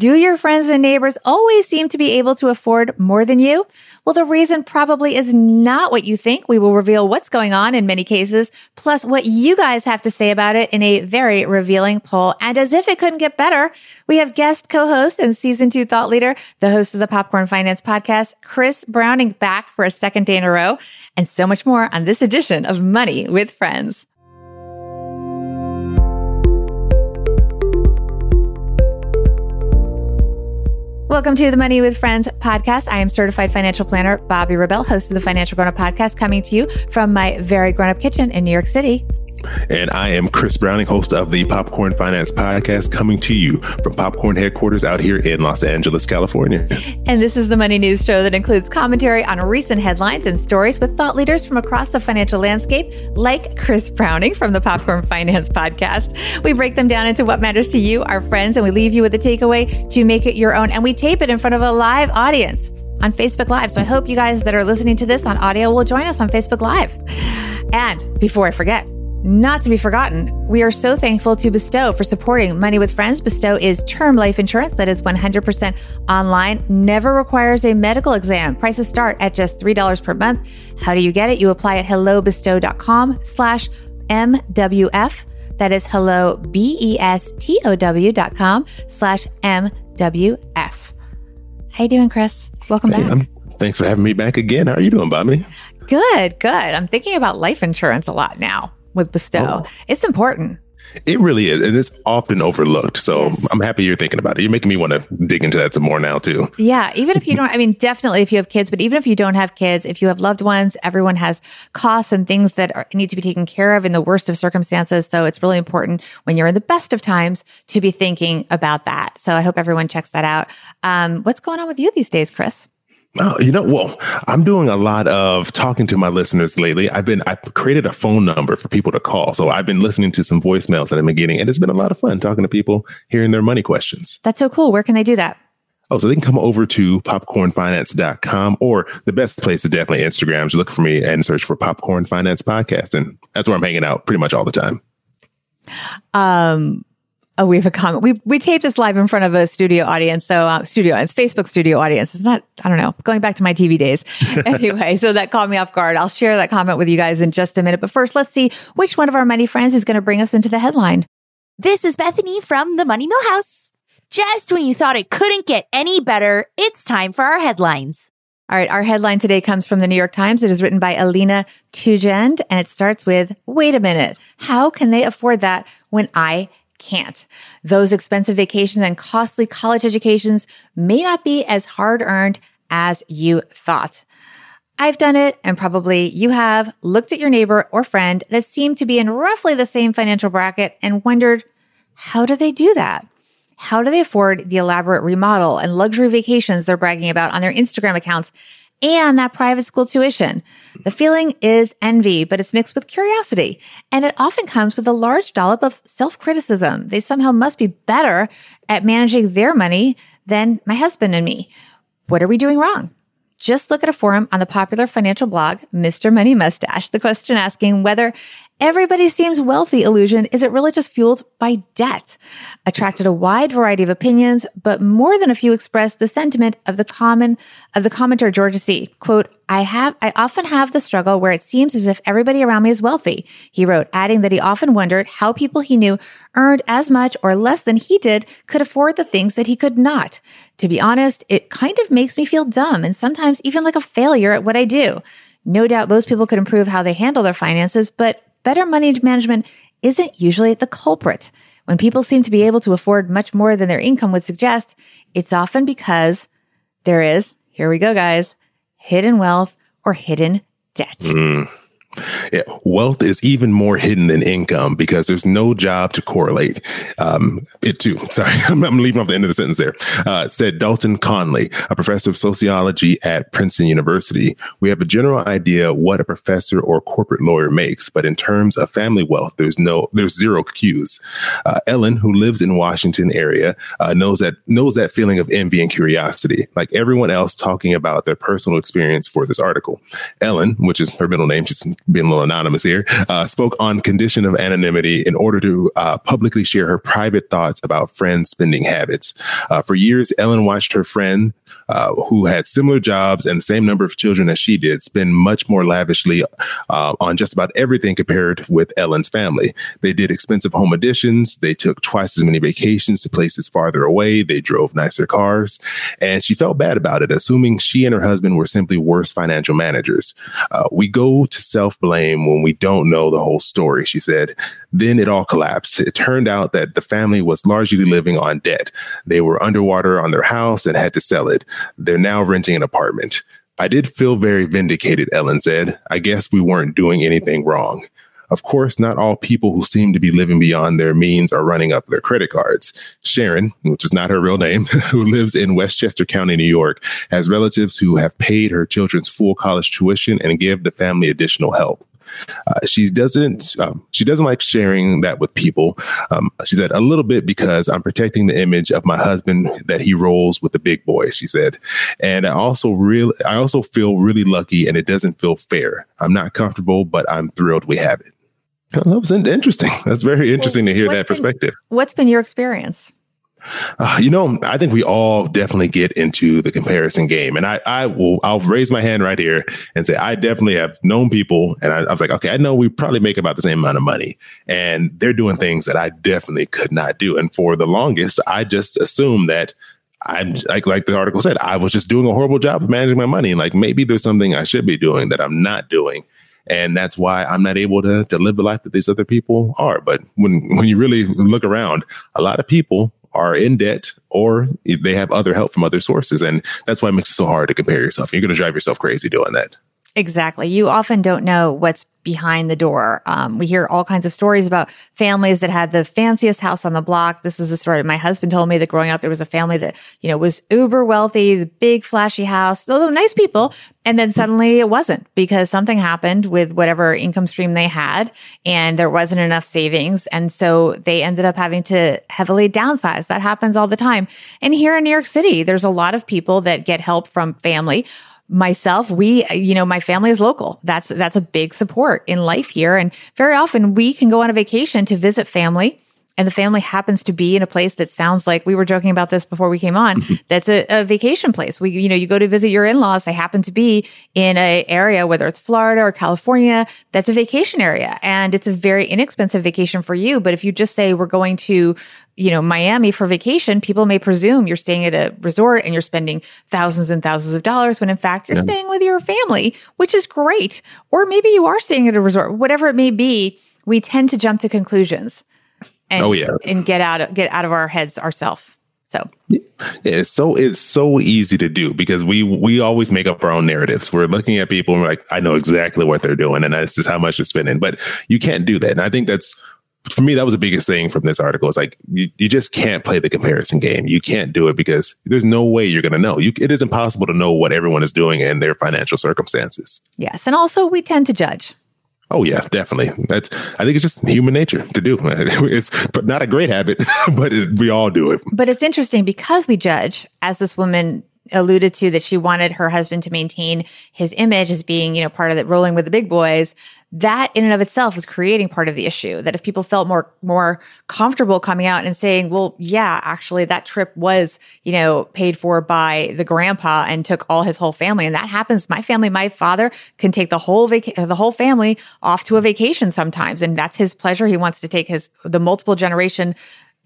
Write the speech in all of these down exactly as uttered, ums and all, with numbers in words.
Do your friends and neighbors always seem to be able to afford more than you? Well, the reason probably is not what you think. We will reveal what's going on in many cases, plus what you guys have to say about it in a very revealing poll. And as if it couldn't get better, we have guest co-host and season two thought leader, the host of the Popcorn Finance podcast, Chris Browning, back for a second day in a row, and so much more on this edition of Money with Friends. Welcome to the Money with Friends podcast. I am certified financial planner Bobbi Rebell, host of the Financial Grown-Up Podcast, coming to you from my very grown-up kitchen in New York City. And I am Chris Browning, host of the Popcorn Finance Podcast, coming to you from Popcorn headquarters out here in Los Angeles, California. And this is the Money News Show that includes commentary on recent headlines and stories with thought leaders from across the financial landscape, like Chris Browning from the Popcorn Finance Podcast. We break them down into what matters to you, our friends, and we leave you with a takeaway to make it your own. And we tape it in front of a live audience on Facebook Live. So I hope you guys that are listening to this on audio will join us on Facebook Live. And before I forget, not to be forgotten, we are so thankful to Bestow for supporting Money with Friends. Bestow is term life insurance that is one hundred percent online, never requires a medical exam. Prices start at just three dollars per month. How do you get it? You apply at hellobestow.com slash MWF. That is hello, B-E-S-T-O-W dot com slash M W F. How you doing, Chris? Welcome hey, back. I'm, thanks for having me back again. How are you doing, Bobbi? Good, good. I'm thinking about life insurance a lot now. With Bestow. Oh. It's important. It really is. And it's often overlooked. So yes. I'm happy you're thinking about it. You're making me want to dig into that some more now, too. Yeah. Even if you don't, I mean, definitely if you have kids, but even if you don't have kids, if you have loved ones, everyone has costs and things that are, need to be taken care of in the worst of circumstances. So it's really important when you're in the best of times to be thinking about that. So I hope everyone checks that out. Um, what's going on with you these days, Chris? Oh, you know, well, I'm doing a lot of talking to my listeners lately. I've been, I've created a phone number for people to call. So I've been listening to some voicemails that I've been getting, and it's been a lot of fun talking to people, hearing their money questions. That's so cool. Where can they do that? Oh, so they can come over to popcorn finance dot com, or the best place is definitely Instagram. Just look for me and search for Popcorn Finance Podcast. And that's where I'm hanging out pretty much all the time. Um. Oh, we have a comment. We we taped this live in front of a studio audience. So uh, studio audience, Facebook studio audience. It's not, I don't know, going back to my T V days. Anyway, so that caught me off guard. I'll share that comment with you guys in just a minute. But first, let's see which one of our money friends is going to bring us into the headline. This is Bethany from the Money Millhouse. Just when you thought it couldn't get any better, it's time for our headlines. All right, our headline today comes from the New York Times. It is written by Alina Tugend, and it starts with, wait a minute, how can they afford that when I can't? Those expensive vacations and costly college educations may not be as hard-earned as you thought. I've done it, and probably you have, looked at your neighbor or friend that seemed to be in roughly the same financial bracket and wondered, how do they do that? How do they afford the elaborate remodel and luxury vacations they're bragging about on their Instagram accounts and that private school tuition? The feeling is envy, but it's mixed with curiosity. And it often comes with a large dollop of self-criticism. They somehow must be better at managing their money than my husband and me. What are we doing wrong? Just look at a forum on the popular financial blog, Mister Money Mustache. The question asking whether everybody seems wealthy illusion, is it really just fueled by debt? Attracted a wide variety of opinions, but more than a few expressed the sentiment of the common of the commenter Georgia C. Quote, I have I often have the struggle where it seems as if everybody around me is wealthy, he wrote, adding that he often wondered how people he knew earned as much or less than he did could afford the things that he could not. To be honest, it kind of makes me feel dumb and sometimes even like a failure at what I do. No doubt most people could improve how they handle their finances, but better money management isn't usually the culprit. When people seem to be able to afford much more than their income would suggest, it's often because there is, here we go, guys, hidden wealth or hidden debt. Mm. Yeah, wealth is even more hidden than income because there's no job to correlate um, it to. Sorry, I'm, I'm leaving off the end of the sentence there. Uh, said Dalton Conley, a professor of sociology at Princeton University. We have a general idea what a professor or corporate lawyer makes, but in terms of family wealth, there's no, there's zero cues. Uh, Ellen, who lives in Washington area, uh, knows that knows that feeling of envy and curiosity, like everyone else talking about their personal experience for this article. Ellen, which is her middle name, she's being a little anonymous here, uh, spoke on condition of anonymity in order to uh, publicly share her private thoughts about friends' spending habits. Uh, for years, Ellen watched her friend, uh, who had similar jobs and the same number of children as she did, spend much more lavishly uh, on just about everything compared with Ellen's family. They did expensive home additions. They took twice as many vacations to places farther away. They drove nicer cars. And she felt bad about it, assuming she and her husband were simply worse financial managers. Uh, we go to self-blame when we don't know the whole story, she said. Then it all collapsed. It turned out that the family was largely living on debt. They were underwater on their house and had to sell it. They're now renting an apartment. I did feel very vindicated, Ellen said. I guess we weren't doing anything wrong. Of course, not all people who seem to be living beyond their means are running up their credit cards. Sharon, which is not her real name, who lives in Westchester County, New York, has relatives who have paid her children's full college tuition and give the family additional help. Uh, she doesn't um, she doesn't like sharing that with people. Um, she said, a little bit because I'm protecting the image of my husband that he rolls with the big boys, she said. And I also really I also feel really lucky, and it doesn't feel fair. I'm not comfortable, but I'm thrilled we have it. That was interesting. That's very interesting well, to hear that been, perspective. What's been your experience? Uh, you know, I think we all definitely get into the comparison game, and I, I will, I'll raise my hand right here and say, I definitely have known people. And I, I was like, okay, I know we probably make about the same amount of money, and they're doing things that I definitely could not do. And for the longest, I just assumed that I'm like, like the article said, I was just doing a horrible job of managing my money. And like, maybe there's something I should be doing that I'm not doing. And that's why I'm not able to, to live the life that these other people are. But when, when you really look around, a lot of people are in debt, or they have other help from other sources. And that's why it makes it so hard to compare yourself. You're going to drive yourself crazy doing that. Exactly. You often don't know what's behind the door. Um, we hear all kinds of stories about families that had the fanciest house on the block. This is a story my husband told me, that growing up, there was a family that, you know, was uber wealthy, the big flashy house, although nice people. And then suddenly it wasn't, because something happened with whatever income stream they had, and there wasn't enough savings. And so they ended up having to heavily downsize. That happens all the time. And here in New York City, there's a lot of people that get help from family. Myself, we, you know, my family is local. That's, that's a big support in life here. And very often we can go on a vacation to visit family, and the family happens to be in a place that sounds like, we were joking about this before we came on, that's a, a vacation place. We, you know, you go to visit your in-laws, they happen to be in an area, whether it's Florida or California, that's a vacation area. And it's a very inexpensive vacation for you. But if you just say, we're going to, you know, Miami for vacation, people may presume you're staying at a resort and you're spending thousands and thousands of dollars, when in fact you're yeah. staying with your family, which is great. Or maybe you are staying at a resort, whatever it may be, we tend to jump to conclusions and, oh, yeah. and get out of, get out of our heads ourselves. So yeah, it's so it's so easy to do, because we we always make up our own narratives. We're looking at people and we're like, I know exactly what they're doing, and this is how much they're spending. But you can't do that. And I think that's, for me, that was the biggest thing from this article. It's like, you, you just can't play the comparison game. You can't do it, because there's no way you're going to know. You, it is impossible to know what everyone is doing in their financial circumstances. Yes. And also, we tend to judge. Oh, yeah, definitely. That's, I think it's just human nature to do. It's not a great habit, but it, we all do it. But it's interesting, because we judge, as this woman alluded to, that she wanted her husband to maintain his image as being, you know, part of that rolling with the big boys. That in and of itself is creating part of the issue, that if people felt more, more comfortable coming out and saying, well, yeah, actually that trip was, you know, paid for by the grandpa and took all his whole family. And that happens. My family, my father can take the whole vaca- the whole family off to a vacation sometimes. And that's his pleasure. He wants to take his, the multiple generation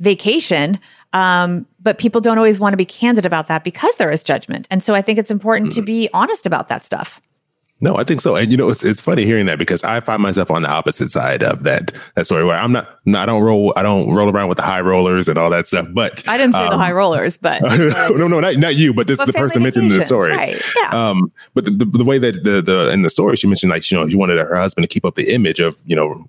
vacation. Um, but people don't always want to be candid about that, because there is judgment. And so I think it's important mm. to be honest about that stuff. No, I think so. And, you know, it's it's funny hearing that, because I find myself on the opposite side of that that story, where I'm not, no, I don't roll, I don't roll around with the high rollers and all that stuff. But I didn't say um, the high rollers, but no, no, not, not you, but this but the person mentioned in the story. Right. Yeah. Um, but the, the, the way that the, the in the story, she mentioned, like, you know, she wanted her husband to keep up the image of, you know,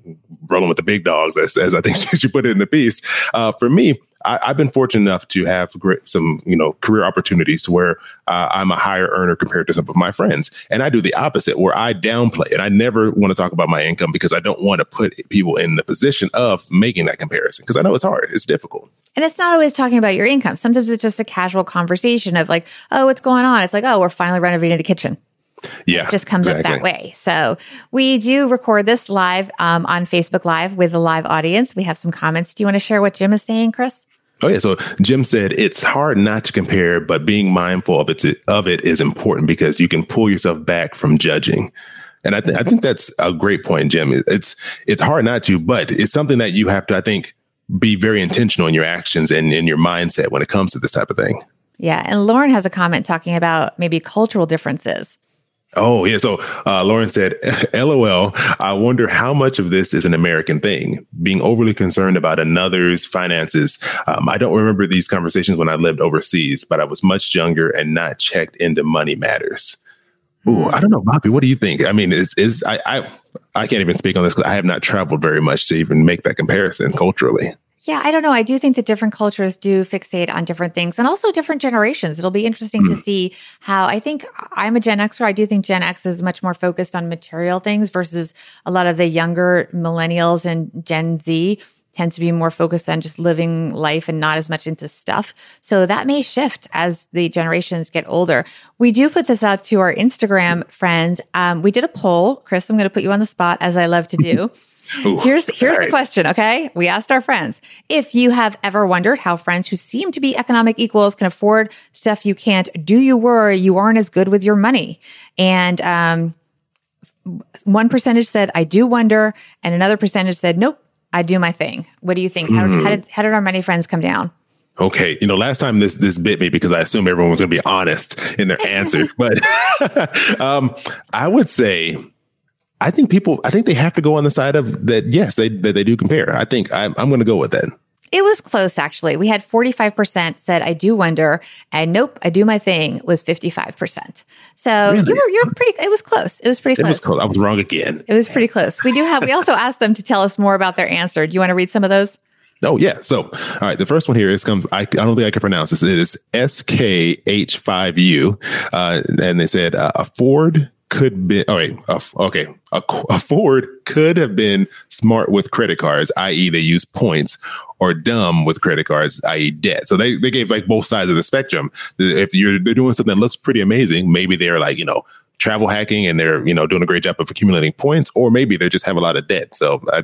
rolling with the big dogs, as, as I think she put it in the piece. Uh, for me, I, I've been fortunate enough to have great, some, you know, career opportunities to where uh, I'm a higher earner compared to some of my friends. And I do the opposite, where I downplay it. I never want to talk about my income, because I don't want to put people in the position of making that comparison, because I know it's hard. It's difficult. And it's not always talking about your income. Sometimes it's just a casual conversation of like, oh, what's going on? It's like, oh, we're finally renovating the kitchen. Yeah, it just comes exactly. up that way. So we do record this live um, on Facebook Live with a live audience. We have some comments. Do you want to share what Jim is saying, Chris? Oh, yeah. So Jim said, it's hard not to compare, but being mindful of it, of it is important because you can pull yourself back from judging. And I, th- I think that's a great point, Jim. It's it's hard not to, but it's something that you have to, I think, be very intentional in your actions and in your mindset when it comes to this type of thing. Yeah. And Lauren has a comment talking about maybe cultural differences. Oh, yeah. So uh, Lauren said, LOL, I wonder how much of this is an American thing, being overly concerned about another's finances. Um, I don't remember these conversations when I lived overseas, but I was much younger and not checked into money matters. Ooh, I don't know, Bobbi, what do you think? I mean, it's, it's, I, I I can't even speak on this because I have not traveled very much to even make that comparison culturally. Yeah, I don't know. I do think that different cultures do fixate on different things and also different generations. It'll be interesting mm. to see how I think I'm a Gen Xer. I do think Gen X is much more focused on material things versus a lot of the younger millennials and Gen Z tends to be more focused on just living life and not as much into stuff. So that may shift as the generations get older. We do put this out to our Instagram friends. Um, we did a poll. Chris, I'm going to put you on the spot as I love to do. Ooh, here's here's right. the question, okay? We asked our friends, if you have ever wondered how friends who seem to be economic equals can afford stuff you can't, do you worry you aren't as good with your money? And um, one percentage said, I do wonder. And another percentage said, nope, I do my thing. What do you think? How, mm. how did how did our money friends come down? Okay. You know, last time this this bit me because I assumed everyone was going to be honest in their answers. But um, I would say, I think people, I think they have to go on the side of that. Yes, they that they do compare. I think I'm, I'm going to go with that. It was close, actually. We had forty-five percent said, I do wonder, and nope, I do my thing was fifty-five percent. So really? you were, you're pretty, it was close. It was pretty close. It was close. I was wrong again. It was pretty close. We do have, we also asked them to tell us more about their answer. Do you want to read some of those? Oh, yeah. So, all right. The first one here is comes, I, I don't think I can pronounce this. It is S K H five U. Uh, and they said, uh, afford could be, all right. Uh, okay. A, a Ford could have been smart with credit cards, that is they use points, or dumb with credit cards, that is debt. So they, they gave like both sides of the spectrum. If you're they're doing something that looks pretty amazing, maybe they're like, you know, travel hacking and they're, you know, doing a great job of accumulating points, or maybe they just have a lot of debt. So I,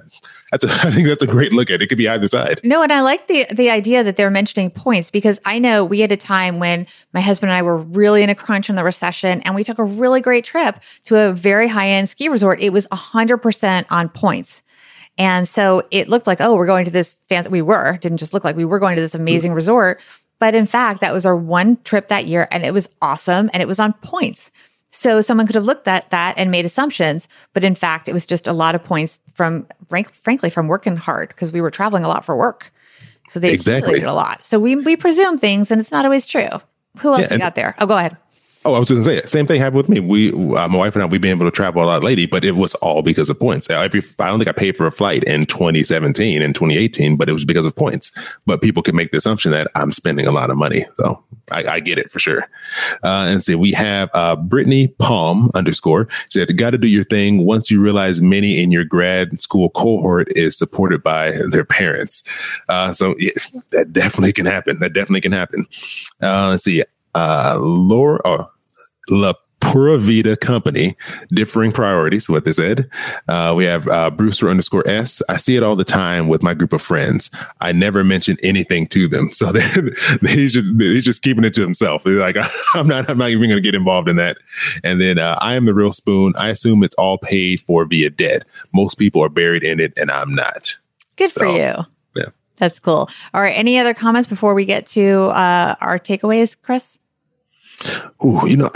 that's a, I think that's a great look at it. It could be either side. No, and I like the the idea that they're mentioning points because I know we had a time when my husband and I were really in a crunch in the recession and we took a really great trip to a very high-end ski resort. It was one hundred percent on points. And so it looked like, oh, we're going to this fancy, we were, didn't just look like we were going to this amazing mm-hmm. resort. But in fact, that was our one trip that year and it was awesome and it was on points. So someone could have looked at that and made assumptions, but in fact, it was just a lot of points from, frank, frankly, from working hard because we were traveling a lot for work. So they accumulated exactly. a lot. So we we presume things and it's not always true. Who else yeah, got there? Oh, go ahead. Oh, I was going to say it. Same thing happened with me. We, uh, my wife and I, we've been able to travel a lot lately, but it was all because of points. Every, I don't think I paid for a flight in twenty seventeen and twenty eighteen, but it was because of points. But people can make the assumption that I'm spending a lot of money. So I, I get it for sure. Uh, and so we have uh, Brittany Palm underscore said, got to do your thing once you realize many in your grad school cohort is supported by their parents. Uh, so it, that definitely can happen. That definitely can happen. Uh, let's see. Uh, Laura or La Pura Vida Company, differing priorities, what they said. Uh, we have uh, Brewster underscore S. I see it all the time with my group of friends. I never mention anything to them. So they, he's, just, he's just keeping it to himself. He's like, I'm not, I'm not even going to get involved in that. And then uh, I am the real spoon. I assume it's all paid for via debt. Most people are buried in it and I'm not. Good so, for you. Yeah. That's cool. All right. Any other comments before we get to uh, our takeaways, Chris? Ooh, you know,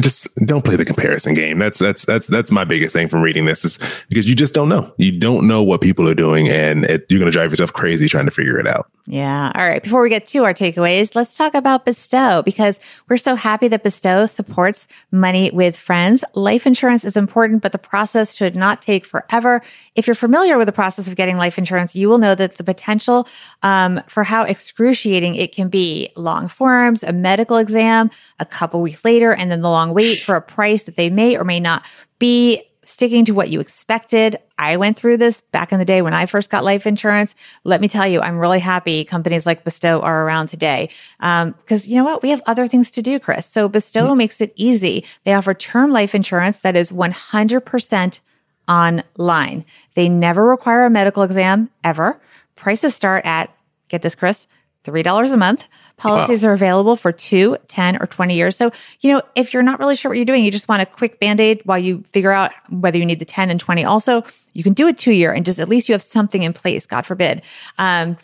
just don't play the comparison game. That's that's that's that's my biggest thing from reading this is because you just don't know. You don't know what people are doing and it, you're going to drive yourself crazy trying to figure it out. Yeah. All right. Before we get to our takeaways, let's talk about Bestow because we're so happy that Bestow supports Money with Friends. Life insurance is important, but the process should not take forever. If you're familiar with the process of getting life insurance, you will know that the potential um, for how excruciating it can be, long forms, a medical exam, a couple weeks later, and then the long wait for a price that they may or may not be sticking to what you expected. I went through this back in the day when I first got life insurance. Let me tell you, I'm really happy companies like Bestow are around today. Um, because you know what? We have other things to do, Chris. So Bestow mm-hmm. makes it easy. They offer term life insurance that is one hundred percent online. They never require a medical exam, ever. Prices start at, get this, Chris, three dollars a month. Policies wow. are available for two, ten, or twenty years. So, you know, if you're not really sure what you're doing, you just want a quick Band-Aid while you figure out whether you need the ten and twenty. Also, you can do a two-year and just at least you have something in place, God forbid. Um,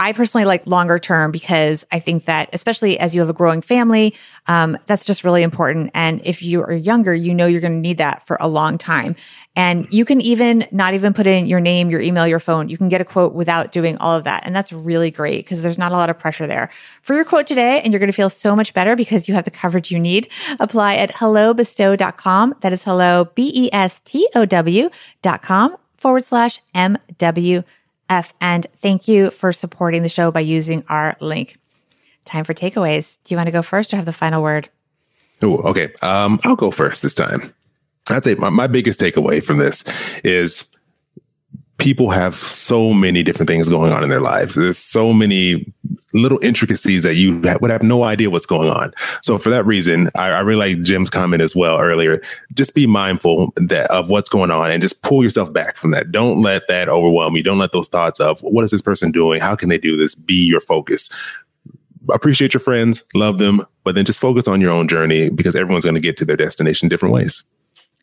I personally like longer term because I think that, especially as you have a growing family, um, that's just really important. And if you are younger, you know you're going to need that for a long time. And you can even not even put in your name, your email, your phone. You can get a quote without doing all of that. And that's really great because there's not a lot of pressure there. For your quote today, and you're going to feel so much better because you have the coverage you need, apply at hello bestow dot com. That is hello, B E S T O W dot com forward slash M W. And thank you for supporting the show by using our link. Time for takeaways. Do you want to go first or have the final word? Oh, okay. Um, I'll go first this time. I'd say my, my biggest takeaway from this is people have so many different things going on in their lives. There's so many little intricacies that you would have no idea what's going on. So for that reason, I, I really like Jim's comment as well earlier. Just be mindful that of what's going on and just pull yourself back from that. Don't let that overwhelm you. Don't let those thoughts of what is this person doing? How can they do this? Be your focus. Appreciate your friends, love them, but then just focus on your own journey because everyone's going to get to their destination different ways.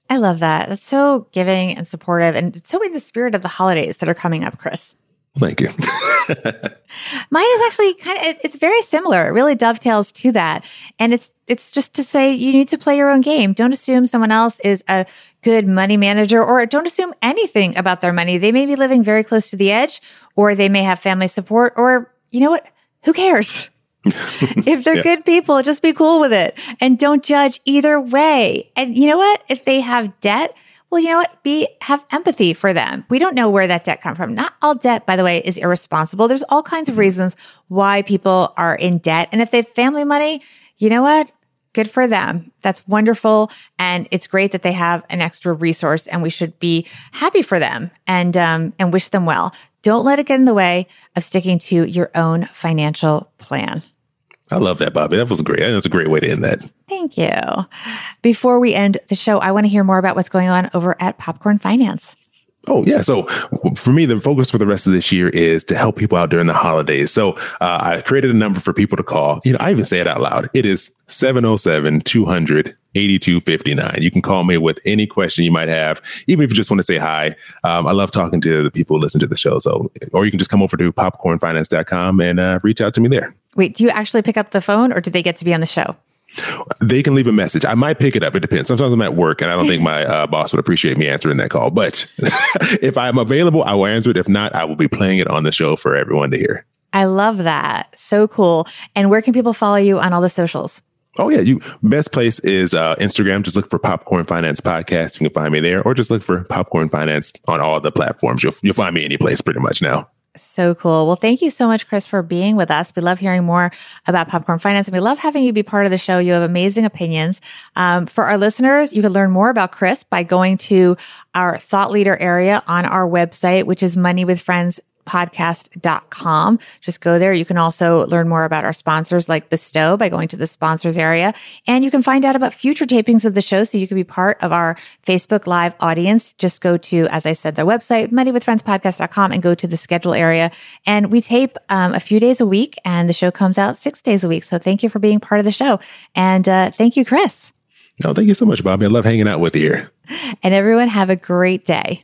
I love that. That's so giving and supportive and so in the spirit of the holidays that are coming up, Chris. Thank you. Mine is actually kind of, it, it's very similar. It really dovetails to that. And it's, it's just to say you need to play your own game. Don't assume someone else is a good money manager or don't assume anything about their money. They may be living very close to the edge or they may have family support or you know what? Who cares? If they're yeah. good people, just be cool with it and don't judge either way. And you know what? If they have debt, well, you know what? Be have empathy for them. We don't know where that debt comes from. Not all debt, by the way, is irresponsible. There's all kinds of reasons why people are in debt. And if they have family money, you know what? Good for them. That's wonderful. And it's great that they have an extra resource and we should be happy for them and um, and wish them well. Don't let it get in the way of sticking to your own financial plan. I love that, Bobbi. That was great. That's a great way to end that. Thank you. Before we end the show, I want to hear more about what's going on over at Popcorn Finance. Oh, yeah. So for me, the focus for the rest of this year is to help people out during the holidays. So uh, I created a number for people to call. You know, I even say it out loud. It is seven oh seven, two hundred, eighty-two fifty-nine. You can call me with any question you might have, even if you just want to say hi. Um, I love talking to the people who listen to the show. So, or you can just come over to popcorn finance dot com and uh, reach out to me there. Wait, do you actually pick up the phone or do they get to be on the show? They can leave a message. I might pick it up. It depends. Sometimes I'm at work and I don't think my uh, boss would appreciate me answering that call. But if I'm available, I will answer it. If not, I will be playing it on the show for everyone to hear. I love that. So cool. And where can people follow you on all the socials? Oh, yeah. You best place is uh, Instagram. Just look for Popcorn Finance Podcast. You can find me there or just look for Popcorn Finance on all the platforms. You'll, you'll find me any place pretty much now. So cool. Well, thank you so much, Chris, for being with us. We love hearing more about Popcorn Finance and we love having you be part of the show. You have amazing opinions. Um, for our listeners, you can learn more about Chris by going to our thought leader area on our website, which is money with friends podcast dot com. Just go there. You can also learn more about our sponsors like Bestow by going to the sponsors area. And you can find out about future tapings of the show so you can be part of our Facebook Live audience. Just go to, as I said, their website, money with friends podcast dot com and go to the schedule area. And we tape um, a few days a week and the show comes out six days a week. So thank you for being part of the show. And uh, thank you, Chris. No, thank you so much, Bobbi. I love hanging out with you here. And everyone have a great day.